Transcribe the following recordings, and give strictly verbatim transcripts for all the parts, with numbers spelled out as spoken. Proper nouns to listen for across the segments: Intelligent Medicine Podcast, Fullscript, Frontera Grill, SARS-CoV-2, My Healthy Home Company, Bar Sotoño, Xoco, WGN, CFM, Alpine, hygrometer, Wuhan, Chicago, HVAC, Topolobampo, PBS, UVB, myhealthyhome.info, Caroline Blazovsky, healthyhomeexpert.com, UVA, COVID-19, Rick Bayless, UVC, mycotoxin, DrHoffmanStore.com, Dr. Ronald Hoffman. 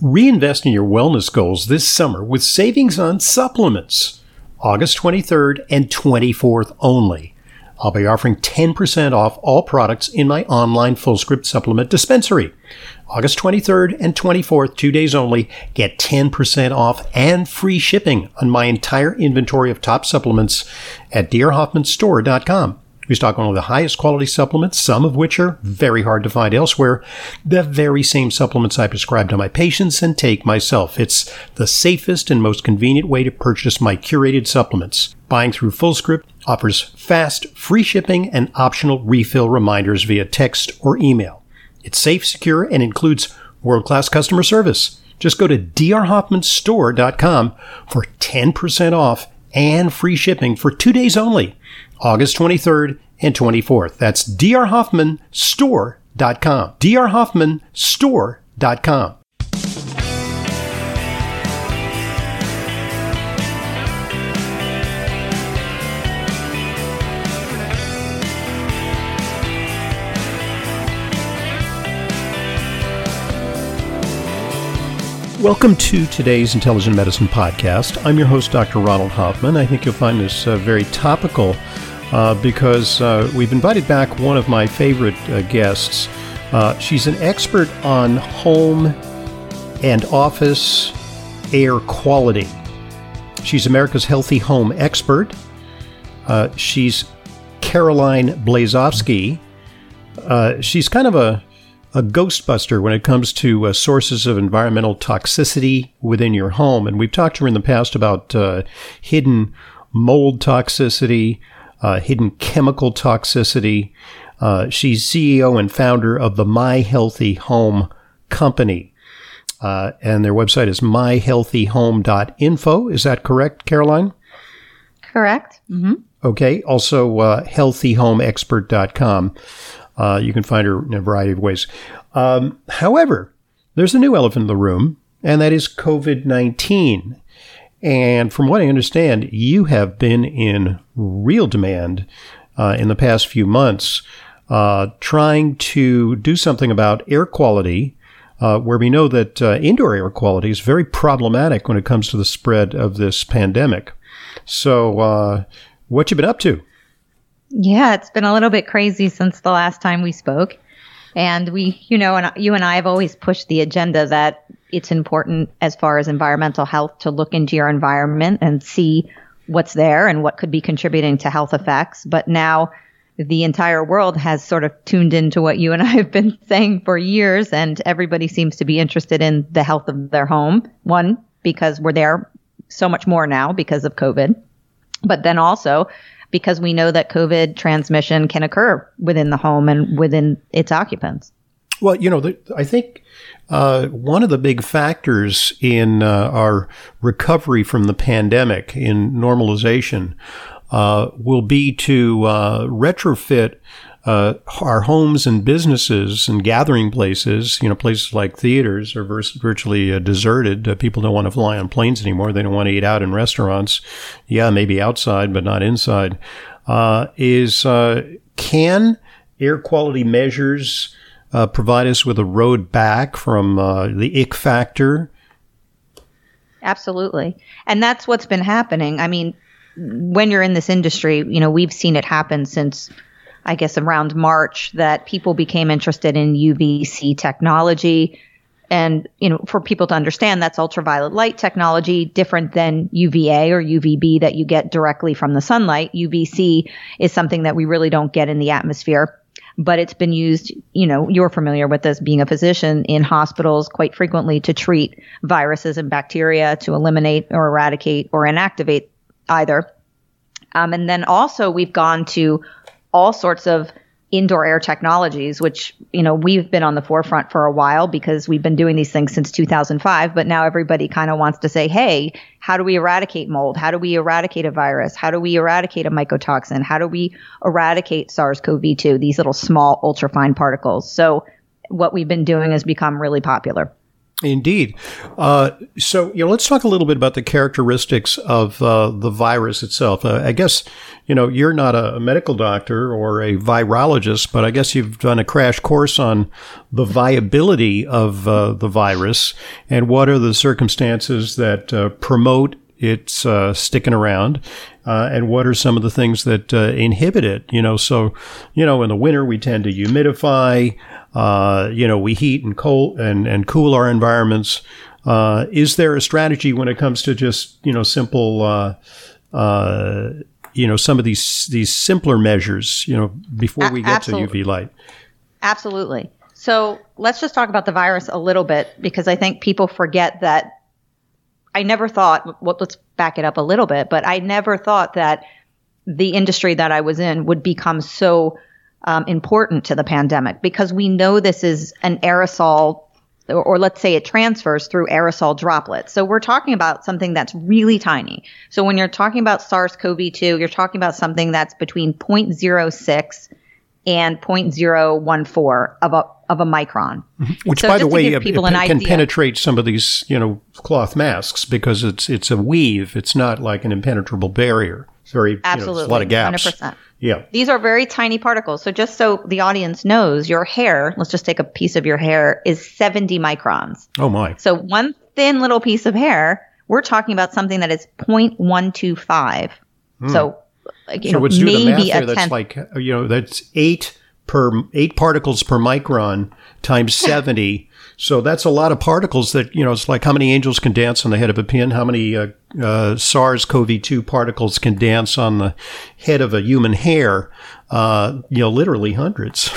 Reinvest in your wellness goals this summer with savings on supplements, August twenty-third and twenty-fourth only. I'll be offering ten percent off all products in my online Fullscript supplement dispensary. August twenty-third and twenty-fourth, two days only, get ten percent off and free shipping on my entire inventory of top supplements at Dr Hoffman Store dot com. We stock only the highest quality supplements, some of which are very hard to find elsewhere, the very same supplements I prescribe to my patients and take myself. It's the safest and most convenient way to purchase my curated supplements. Buying through Fullscript offers fast, free shipping and optional refill reminders via text or email. It's safe, secure, and includes world-class customer service. Just go to Dr Hoffman Store dot com for ten percent off and free shipping for two days only, August twenty-third and twenty-fourth. That's Dr Hoffman Store dot com. Dr Hoffman Store dot com. Welcome to today's Intelligent Medicine Podcast. I'm your host, Doctor Ronald Hoffman. I think you'll find this uh, very topical uh, because uh, we've invited back one of my favorite uh, guests. Uh, she's an expert on home and office air quality. She's America's Healthy Home Expert. Uh, she's Caroline Blazovsky. Uh, she's kind of a a ghostbuster when it comes to uh, sources of environmental toxicity within your home. And we've talked to her in the past about uh, hidden mold toxicity, uh, hidden chemical toxicity. Uh, she's C E O and founder of the My Healthy Home Company. Uh, and their website is my healthy home dot info. Is that correct, Caroline? Correct. Mm-hmm. Okay. Also, uh, healthy home expert dot com. Uh, you can find her in a variety of ways. Um, however, there's a new elephant in the room, and that is COVID nineteen. And from what I understand, you have been in real demand uh, in the past few months uh, trying to do something about air quality, uh, where we know that uh, indoor air quality is very problematic when it comes to the spread of this pandemic. So uh, what you been up to? Yeah, it's been a little bit crazy since the last time we spoke. And we, you know, and you and I have always pushed the agenda that it's important as far as environmental health to look into your environment and see what's there and what could be contributing to health effects. But now the entire world has sort of tuned into what you and I have been saying for years, and everybody seems to be interested in the health of their home. One, because we're there so much more now because of COVID, but then also because we know that COVID transmission can occur within the home and within its occupants. Well, you know, the, I think uh, one of the big factors in uh, our recovery from the pandemic, in normalization, uh, will be to uh, retrofit uh, our homes and businesses and gathering places. You know, places like theaters are vers- virtually uh, deserted. Uh, people don't want to fly on planes anymore. They don't want to eat out in restaurants. Yeah, maybe outside, but not inside. Uh, is uh, can air quality measures Uh, provide us with a road back from uh, the ick factor? Absolutely. And that's what's been happening. I mean, when you're in this industry, you know, we've seen it happen since, I guess, around March, that people became interested in U V C technology. And, you know, for people to understand, that's ultraviolet light technology, different than U V A or U V B that you get directly from the sunlight. U V C is something that we really don't get in the atmosphere. But it's been used, you know, you're familiar with this being a physician, in hospitals quite frequently to treat viruses and bacteria to eliminate or eradicate or inactivate either. Um, and then also we've gone to all sorts of indoor air technologies, which, you know, we've been on the forefront for a while because we've been doing these things since two thousand five. But now everybody kind of wants to say, hey, how do we eradicate mold? How do we eradicate a virus? How do we eradicate a mycotoxin? How do we eradicate SARS-C o V two, these little small ultrafine particles? So what we've been doing has become really popular. Indeed. Uh, so, you know, let's talk a little bit about the characteristics of uh, the virus itself. Uh, I guess, you know, you're not a medical doctor or a virologist, but I guess you've done a crash course on the viability of uh, the virus and what are the circumstances that uh, promote it's uh, sticking around, uh, and what are some of the things that uh, inhibit it? You know, so, you know, in the winter, we tend to humidify, uh, you know, we heat and cold and, and cool our environments. Uh, is there a strategy when it comes to just, you know, simple, uh, uh, you know, some of these, these simpler measures, you know, before we get Absolutely. to U V light? Absolutely. So let's just talk about the virus a little bit, because I think people forget that. I never thought, well, let's back it up a little bit, but I never thought that the industry that I was in would become so um, important to the pandemic, because we know this is an aerosol, or, or let's say it transfers through aerosol droplets. So we're talking about something that's really tiny. So when you're talking about SARS-C o V two, you're talking about something that's between zero point zero six and zero point zero one four of a of a micron. Which, so by the way, it can idea. penetrate some of these, you know, cloth masks, because it's it's a weave. It's not like an impenetrable barrier. It's very, Absolutely. You know, it's a lot of gaps. one hundred percent Yeah. These are very tiny particles. So just so the audience knows, your hair, let's just take a piece of your hair, is seventy microns. Oh, my. So one thin little piece of hair, we're talking about something that is zero point one two five. Mm. So, like, you so know, let's do maybe the math there. That's tenth. Like, you know, that's eight per eight particles per micron times seventy. So that's a lot of particles that, you know, it's like how many angels can dance on the head of a pin, how many uh, uh, SARS-C o V two particles can dance on the head of a human hair, uh, you know, literally hundreds.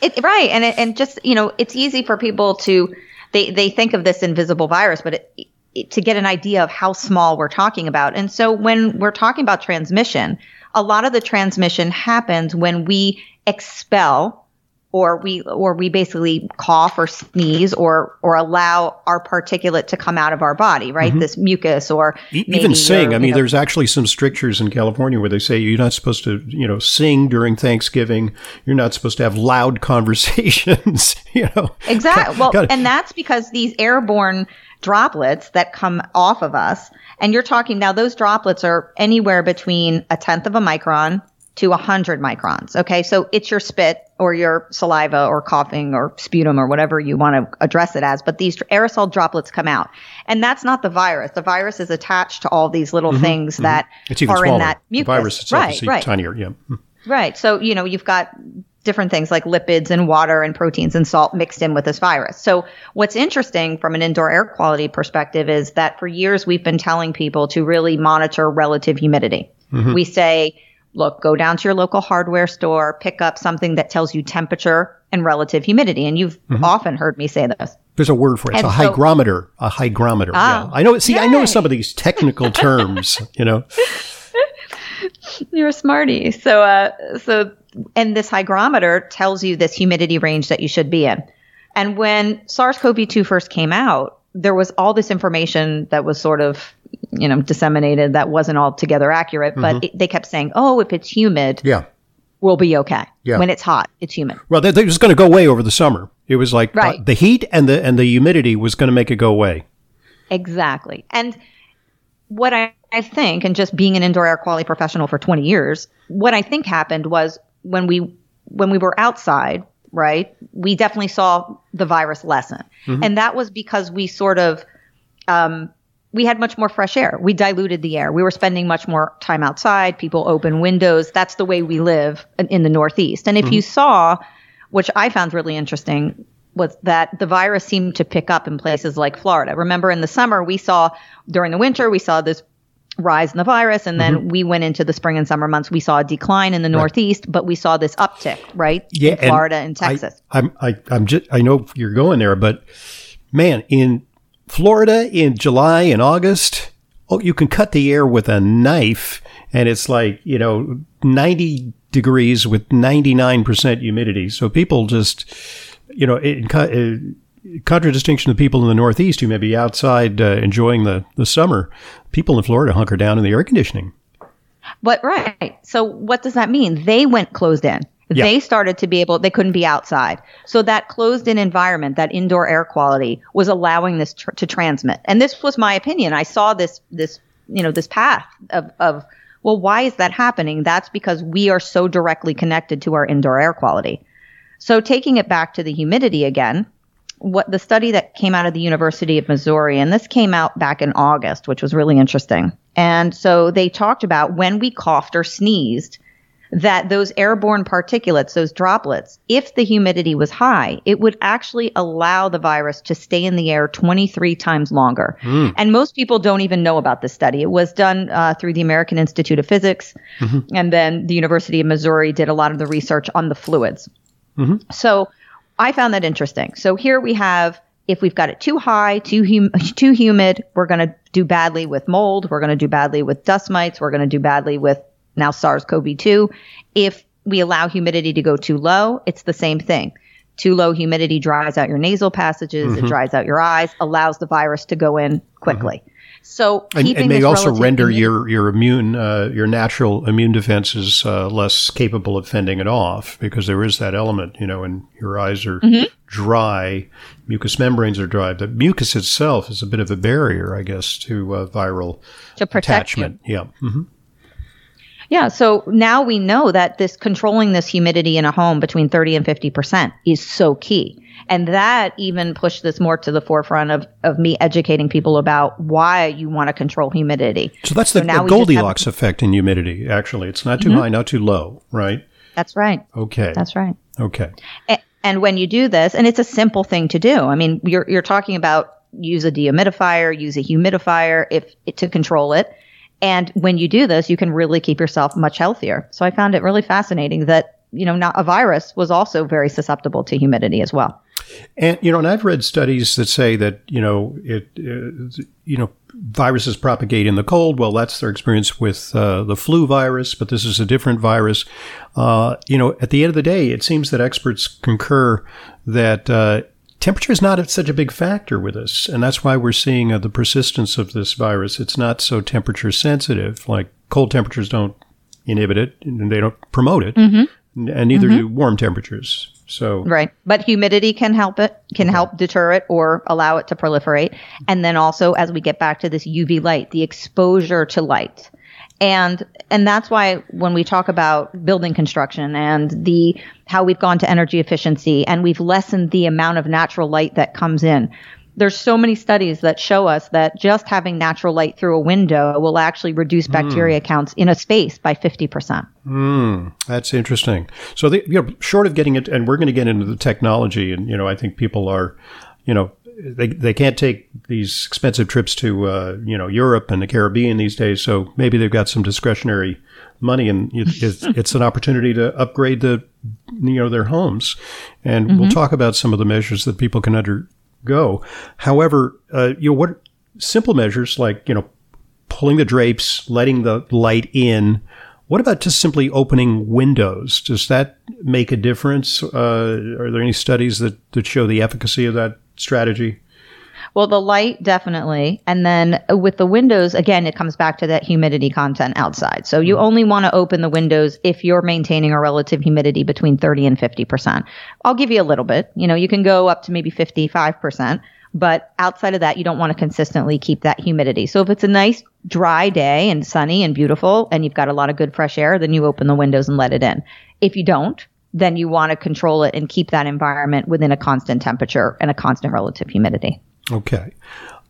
it, right. And, it, and just, you know, it's easy for people to, they, they think of this invisible virus, but it, it, to get an idea of how small we're talking about. And so when we're talking about transmission, a lot of the transmission happens when we expel, or we or we basically cough or sneeze or or allow our particulate to come out of our body, right? Mm-hmm. This mucus, or e- maybe, even sing. Or, I mean, know. There's actually some strictures in California where they say you're not supposed to, you know, sing during Thanksgiving. You're not supposed to have loud conversations. You know, exactly. Well, Got it. And that's because these airborne droplets that come off of us, and you're talking now, those droplets are anywhere between a tenth of a micron to one hundred microns. Okay, so it's your spit or your saliva or coughing or sputum or whatever you want to address it as, but these aerosol droplets come out. And that's not the virus. The virus is attached to all these little mm-hmm, things mm-hmm. that it's even are smaller. In that mucus. The virus itself right, is right. tinier. Yeah. Right. So, you know, you've got different things like lipids and water and proteins and salt mixed in with this virus. So what's interesting from an indoor air quality perspective is that for years we've been telling people to really monitor relative humidity. Mm-hmm. We say, look, go down to your local hardware store, pick up something that tells you temperature and relative humidity. And you've mm-hmm. often heard me say this. There's a word for it. It's and a so, hygrometer. A hygrometer. Oh, yeah. I know. See, yay. I know some of these technical terms, you know. You're a smarty. So, uh, so, and this hygrometer tells you this humidity range that you should be in. And when SARS-C o V two first came out, there was all this information that was sort of, you know, disseminated that wasn't altogether accurate, but mm-hmm. it, they kept saying, oh, if it's humid, yeah. we'll be okay. Yeah. When it's hot, it's humid. Well, that, that was going to go away over the summer. It was like right. uh, the heat and the and the humidity was going to make it go away. Exactly. And what I, I think, and just being an indoor air quality professional for twenty years, what I think happened was when we when we were outside, right, we definitely saw the virus lessen. Mm-hmm. And that was because we sort of um, – we had much more fresh air. We diluted the air. We were spending much more time outside. People open windows. That's the way we live in the Northeast. And if mm-hmm. you saw, which I found really interesting, was that the virus seemed to pick up in places like Florida. Remember, in the summer, we saw during the winter, we saw this rise in the virus. And then mm-hmm. we went into the spring and summer months. We saw a decline in the Northeast, right. but we saw this uptick, right? Yeah, in Florida and, and Texas. I, I'm, I, I'm just, I know you're going there, but man, in Florida in July and August, oh, you can cut the air with a knife, and it's like, you know, ninety degrees with ninety-nine percent humidity. So people just, you know, in contradistinction to people in the Northeast who may be outside uh, enjoying the, the summer, people in Florida hunker down in the air conditioning. But right. So what does that mean? They went closed in. Yeah. They started to be able, they couldn't be outside. So that closed in environment, that indoor air quality was allowing this tr- to transmit. And this was my opinion. I saw this, this, you know, this path of, of, well, why is that happening? That's because we are so directly connected to our indoor air quality. So taking it back to the humidity again, what the study that came out of the University of Missouri, and this came out back in August, which was really interesting. And so they talked about when we coughed or sneezed, that those airborne particulates, those droplets, if the humidity was high, it would actually allow the virus to stay in the air twenty-three times longer. Mm. And most people don't even know about this study. It was done uh, through the American Institute of Physics, mm-hmm. and then the University of Missouri did a lot of the research on the fluids. Mm-hmm. So I found that interesting. So here we have, if we've got it too high, too hum- too humid, we're going to do badly with mold, we're going to do badly with dust mites, we're going to do badly with now SARS-C o V two. If we allow humidity to go too low, it's the same thing. Too low humidity dries out your nasal passages, mm-hmm. it dries out your eyes, allows the virus to go in quickly. Mm-hmm. So and, keeping and may also render humidity, your your immune uh, your natural immune defenses uh, less capable of fending it off, because there is that element, you know, and your eyes are mm-hmm. dry, mucous membranes are dry. The mucus itself is a bit of a barrier, I guess, to uh, viral to attachment. You. Yeah. Mm-hmm. Yeah. So now we know that this controlling this humidity in a home between thirty and fifty percent is so key. And that even pushed this more to the forefront of, of me educating people about why you want to control humidity. So that's the, so the Goldilocks have- effect in humidity, actually. It's not too mm-hmm. high, not too low, right? That's right. Okay. That's right. Okay. And, and when you do this, and it's a simple thing to do. I mean, you're you're talking about use a dehumidifier, use a humidifier if to control it. And when you do this, you can really keep yourself much healthier. So I found it really fascinating that, you know, not a virus was also very susceptible to humidity as well. And, you know, and I've read studies that say that, you know, it, uh, you know, viruses propagate in the cold. Well, that's their experience with uh, the flu virus, but this is a different virus. Uh, you know, at the end of the day, it seems that experts concur that uh temperature is not such a big factor with us, and that's why we're seeing uh, the persistence of this virus. It's not so temperature sensitive. Like cold temperatures don't inhibit it, and they don't promote it, mm-hmm. and neither mm-hmm. do warm temperatures. So right, but humidity can help it, can okay. help deter it or allow it to proliferate. And then also, as we get back to this U V light, the exposure to light, and and that's why when we talk about building construction and the how we've gone to energy efficiency and we've lessened the amount of natural light that comes in. There's so many studies that show us that just having natural light through a window will actually reduce bacteria mm. counts in a space by fifty percent. Mm, that's interesting. So, the, you know, short of getting it, and we're going to get into the technology, and, you know, I think people are, you know, They they can't take these expensive trips to, uh, you know, Europe and the Caribbean these days. So maybe they've got some discretionary money, and it, it's, it's an opportunity to upgrade the, you know, their homes. And mm-hmm. we'll talk about some of the measures that people can undergo. However, uh, you know, what simple measures like, you know, pulling the drapes, letting the light in. What about just simply opening windows? Does that make a difference? Uh, are there any studies that, that show the efficacy of that strategy? Well, the light, definitely. And then with the windows, again, it comes back to that humidity content outside. So you mm-hmm. only want to open the windows if you're maintaining a relative humidity between thirty and fifty percent. I'll give you a little bit. You know, you can go up to maybe fifty-five percent. But outside of that, you don't want to consistently keep that humidity. So if it's a nice dry day and sunny and beautiful and you've got a lot of good fresh air, then you open the windows and let it in. If you don't, then you want to control it and keep that environment within a constant temperature and a constant relative humidity. Okay.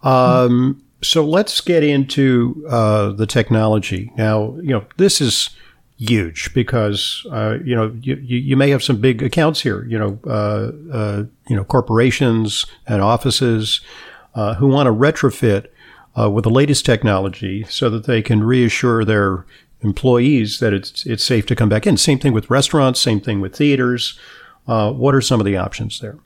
Um, so let's get into uh, the technology. Now, you know, this is huge because, uh, you know, you, you may have some big accounts here, you know, uh, uh, you know, corporations and offices uh, who want to retrofit uh, with the latest technology so that they can reassure their employees that it's it's safe to come back in. Same thing with restaurants, same thing with theaters. Uh, what are some of the options there?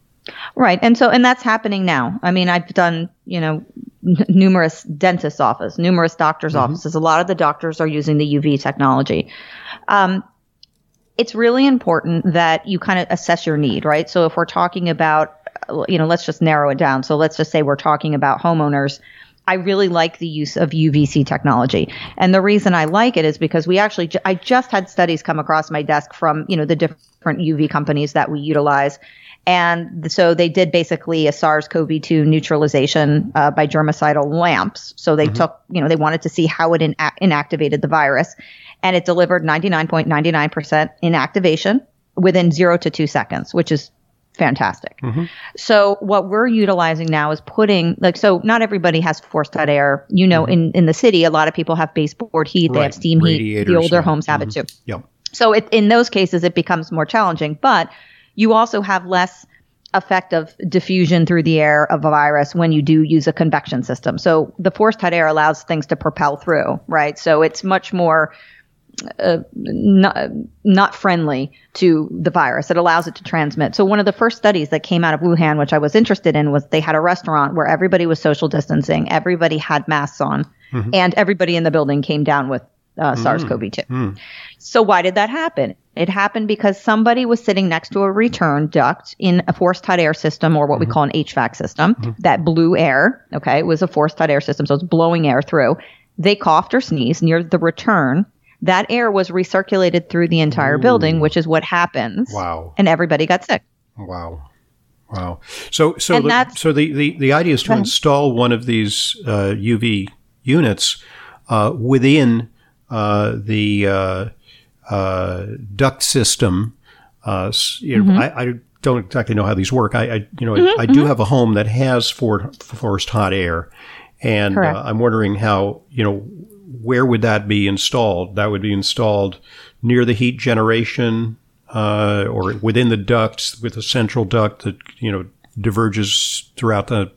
Right. And so, and that's happening now. I mean, I've done, you know, n- numerous dentist's office, numerous doctor's mm-hmm. offices. A lot of the doctors are using the U V technology. Um, it's really important that you kind of assess your need, right? So if we're talking about, you know, let's just narrow it down. So let's just say we're talking about homeowners I really like the use of U V C technology. And the reason I like it is because we actually, ju- I just had studies come across my desk from, you know, the different U V companies that we utilize. And so they did basically a SARS-C o V two neutralization uh, by germicidal lamps. So they mm-hmm. took, you know, they wanted to see how it in- inactivated the virus. And it delivered ninety-nine point nine nine percent inactivation within zero to two seconds, which is fantastic. Mm-hmm. So what we're utilizing now is putting, like, so not everybody has forced hot air. You know, mm-hmm. in, in the city, a lot of people have baseboard heat. Right. They have steam Radiators, heat. The older yeah. homes have mm-hmm. it too. Yep. So it, in those cases, it becomes more challenging. But you also have less effective diffusion through the air of a virus when you do use a convection system. So the forced hot air allows things to propel through, right? So it's much more Uh, not, not friendly to the virus. It allows it to transmit. So one of the first studies that came out of Wuhan, which I was interested in, was they had a restaurant where everybody was social distancing, everybody had masks on, mm-hmm. and everybody in the building came down with uh, mm-hmm. SARS-C o V two. Mm-hmm. So why did that happen? It happened because somebody was sitting next to a return duct in a forced hot air system, or what mm-hmm. we call an H V A C system, mm-hmm. that blew air. Okay, it was a forced hot air system, so it's blowing air through. They coughed or sneezed near the return. That air was recirculated through the entire Ooh. building, which is what happens. Wow. And everybody got sick. Wow. Wow. So so, the, so the, the, the idea is to install one of these uh, U V units uh, within uh, the uh, uh, duct system. Uh, you know, mm-hmm. I, I don't exactly know how these work. I, I you know mm-hmm, I, I do mm-hmm. have a home that has for, for forced hot air, and uh, I'm wondering how, you know, where would that be installed? That would be installed near the heat generation, uh, or within the ducts with a central duct that, you know, diverges throughout the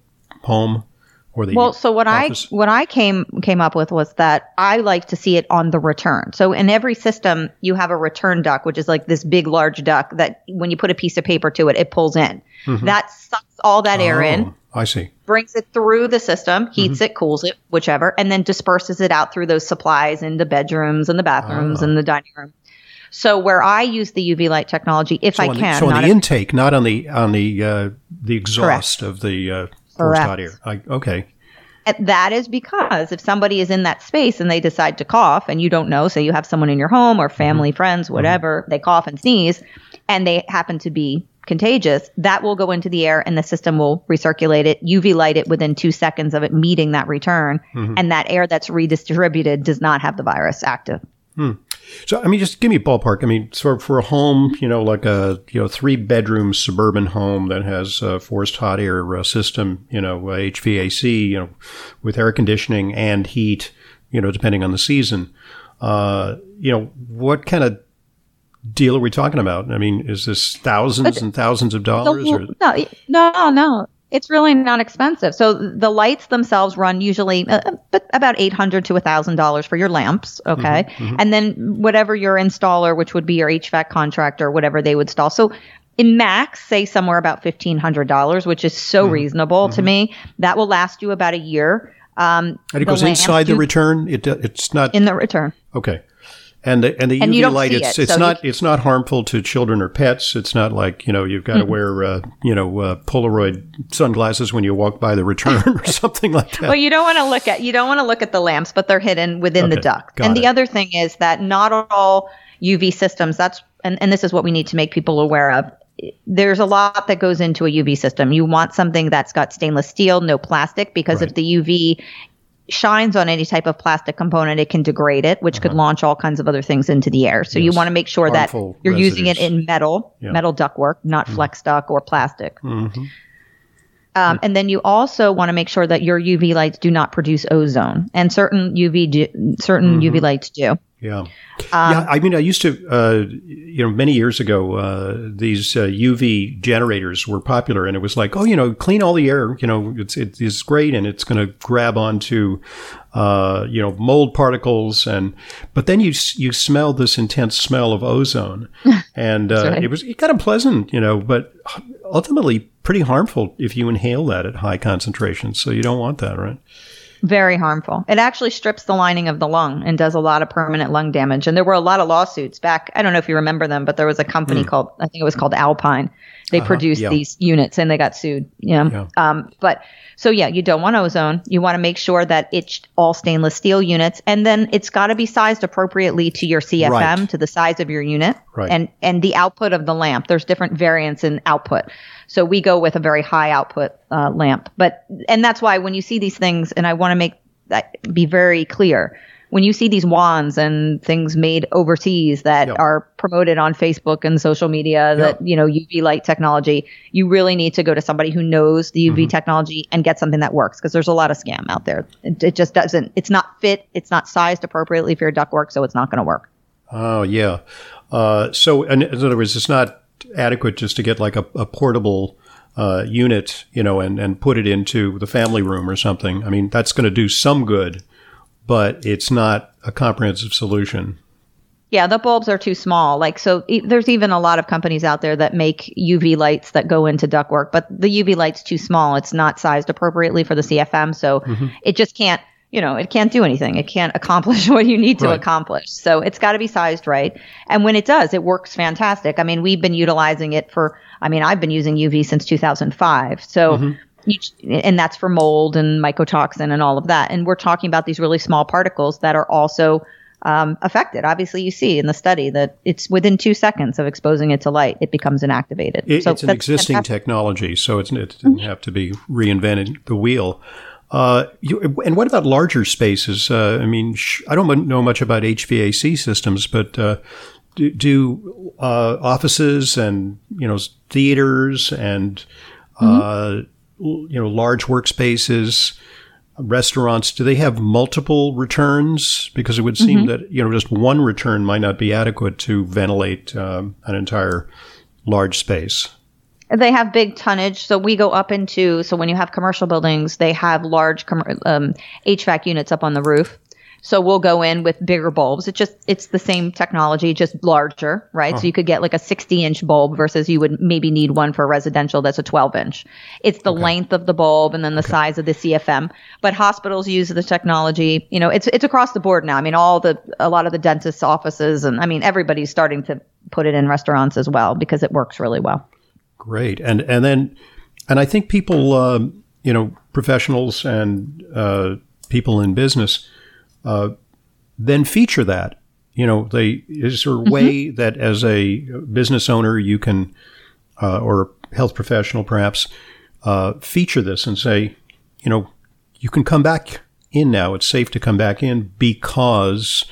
home or the Well, so what office. I what I came came up with was that I like to see it on the return. So in every system, you have a return duct, which is like this big, large duct that when you put a piece of paper to it, it pulls in. Mm-hmm. That sucks all that oh. air in. I see. Brings it through the system, heats mm-hmm. it, cools it, whichever, and then disperses it out through those supplies into bedrooms and the bathrooms uh, and the dining room. So where I use the U V light technology, if so I can, the, so on the intake, not on the on the uh, the exhaust correct. of the uh, forced hot air. I, okay. And that is because if somebody is in that space and they decide to cough, and you don't know, so you have someone in your home or family, mm-hmm. friends, whatever, mm-hmm. they cough and sneeze, and they happen to be contagious, that will go into the air and the system will recirculate it, U V light it within two seconds of it meeting that return. Mm-hmm. And that air that's redistributed does not have the virus active. Hmm. So, I mean, just give me a ballpark. I mean, sort of for a home, you know, like a, you know, three bedroom suburban home that has a forced hot air uh, system, you know, uh, H V A C, you know, with air conditioning and heat, you know, depending on the season, uh, you know, what kind of deal are we talking about? I mean, is this thousands and thousands of dollars? Or? No, no, no. It's really not expensive. So the lights themselves run usually uh, about eight hundred dollars to one thousand dollars for your lamps, okay? Mm-hmm, mm-hmm. And then whatever your installer, which would be your H V A C contractor, whatever they would install. So in max, say somewhere about fifteen hundred dollars, which is so mm-hmm, reasonable mm-hmm. to me. That will last you about a year. Um, and it goes inside the return? It, it's not in the return. Okay. And the, and the and U V light, it's it, it's so not it's not harmful to children or pets. It's not like, you know, you've got mm-hmm. to wear, uh, you know, uh, Polaroid sunglasses when you walk by the return or something like that. Well, you don't want to look at you don't want to look at the lamps, but they're hidden within okay. the duct. Got and it. The other thing is that not all U V systems, that's and, and this is what we need to make people aware of. There's a lot that goes into a U V system. You want something that's got stainless steel, no plastic, because right. if the U V shines on any type of plastic component, it can degrade it, which uh-huh. could launch all kinds of other things into the air. So yes. you want to make sure harmful that you're residues. Using it in metal, yeah. metal ductwork, not mm-hmm. flex duct or plastic. Mm-hmm. Um, and then you also want to make sure that your U V lights do not produce ozone, and certain U V do, certain mm-hmm. U V lights do. Yeah, um, yeah. I mean, I used to, uh, you know, many years ago, uh, these uh, U V generators were popular, and it was like, oh, you know, clean all the air. You know, it's it is great, and it's going to grab onto, uh, you know, mold particles, and but then you you smell this intense smell of ozone, and uh, right. it was kind of pleasant, you know, but ultimately pretty harmful if you inhale that at high concentrations. So you don't want that, right? Very harmful. It actually strips the lining of the lung and does a lot of permanent lung damage. And there were a lot of lawsuits back, I don't know if you remember them, but there was a company mm. called, I think it was called Alpine. They uh-huh. produced yeah. these units and they got sued. You know? Yeah. Um, but so yeah, you don't want ozone. You want to make sure that it's all stainless steel units. And then it's got to be sized appropriately to your C F M, right. to the size of your unit right. and, and the output of the lamp. There's different variants in output. So we go with a very high output uh, lamp. But and that's why when you see these things, and I want to make that be very clear, when you see these wands and things made overseas that yep. are promoted on Facebook and social media that, yep. you know, U V light technology, you really need to go to somebody who knows the U V mm-hmm. technology and get something that works, because there's a lot of scam out there. It, it just doesn't, it's not fit, it's not sized appropriately for your ductwork, so it's not going to work. Oh, yeah. Uh, so in, in other words, it's not adequate just to get like a, a portable uh, unit, you know, and, and put it into the family room or something. I mean, that's going to do some good, but it's not a comprehensive solution. Yeah, the bulbs are too small. Like, so e- there's even a lot of companies out there that make U V lights that go into ductwork, but the U V light's too small. It's not sized appropriately for the C F M. So mm-hmm. it just can't, you know, it can't do anything. It can't accomplish what you need to right. accomplish. So it's got to be sized right. And when it does, it works fantastic. I mean, we've been utilizing it for, I mean, I've been using U V since two thousand five. So, mm-hmm. each, and that's for mold and mycotoxin and all of that. And we're talking about these really small particles that are also um, affected. Obviously, you see in the study that it's within two seconds of exposing it to light, it becomes inactivated. It, so it's an existing fantastic. technology, so it's, it didn't have to be reinvented the wheel. Uh, you, and what about larger spaces? Uh, I mean, sh- I don't know much about H V A C systems, but uh, do, do uh, offices and, you know, theaters and, mm-hmm. uh, you know, large workspaces, restaurants, do they have multiple returns? Because it would seem mm-hmm. that, you know, just one return might not be adequate to ventilate um, an entire large space. They have big tonnage. So we go up into, so when you have commercial buildings, they have large com- um, H V A C units up on the roof. So we'll go in with bigger bulbs. It's just, it's the same technology, just larger, right? Oh. So you could get like a sixty inch bulb versus you would maybe need one for residential that's a twelve inch. It's the okay. length of the bulb and then the okay. size of the C F M. But hospitals use the technology. You know, it's, it's across the board now. I mean, all the, a lot of the dentist's offices and I mean, everybody's starting to put it in restaurants as well because it works really well. Great. And, and then, and I think people, uh, you know, professionals and uh, people in business, Uh, then feature that. You know, they, is there a way mm-hmm. that as a business owner you can, uh, or health professional perhaps, uh, feature this and say, you know, you can come back in now. It's safe to come back in because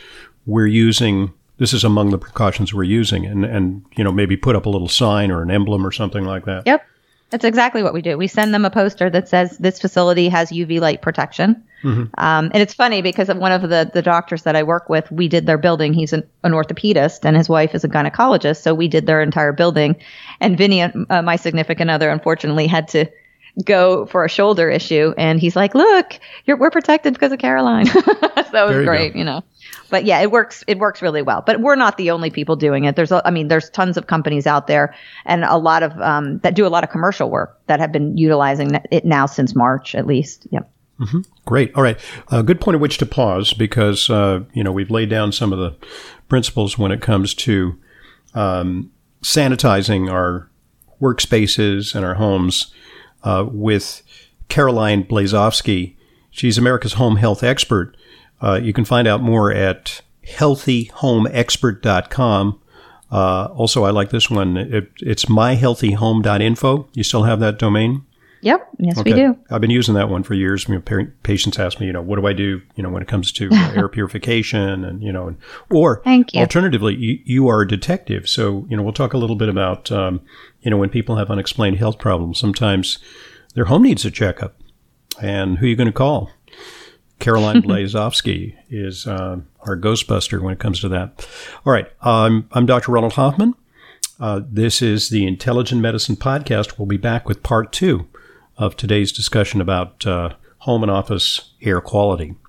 we're using, this is among the precautions we're using, and, and you know, maybe put up a little sign or an emblem or something like that. Yep. That's exactly what we do. We send them a poster that says this facility has U V light protection. Mm-hmm. Um, and it's funny because one of the, the doctors that I work with, we did their building. He's an, an orthopedist and his wife is a gynecologist. So we did their entire building. And Vinny, uh, my significant other, unfortunately had to go for a shoulder issue. And he's like, look, you're, we're protected because of Caroline. So it was you great, go. you know. But yeah, it works. It works really well. But we're not the only people doing it. There's, I mean, there's tons of companies out there, and a lot of um, that do a lot of commercial work that have been utilizing it now since March, at least. Yep. Mm-hmm. Great. All right. A uh, good point at which to pause because uh, you know, we've laid down some of the principles when it comes to um, sanitizing our workspaces and our homes uh, with Caroline Blazovsky. She's America's home health expert. Uh, you can find out more at healthy home expert dot com. Uh, also, I like this one. It, it's my healthy home dot info. You still have that domain? Yep. Yes, okay. we do. I've been using that one for years. You know, patients ask me, you know, what do I do, you know, when it comes to uh, air purification and, you know, and, or Thank you. alternatively, you, you are a detective. So, you know, we'll talk a little bit about, um, you know, when people have unexplained health problems, sometimes their home needs a checkup. And who are you going to call? Caroline Blazovsky is uh, our ghostbuster when it comes to that. All right. Um, I'm Doctor Ronald Hoffman. Uh, this is the Intelligent Medicine Podcast. We'll be back with part two of today's discussion about uh, home and office air quality.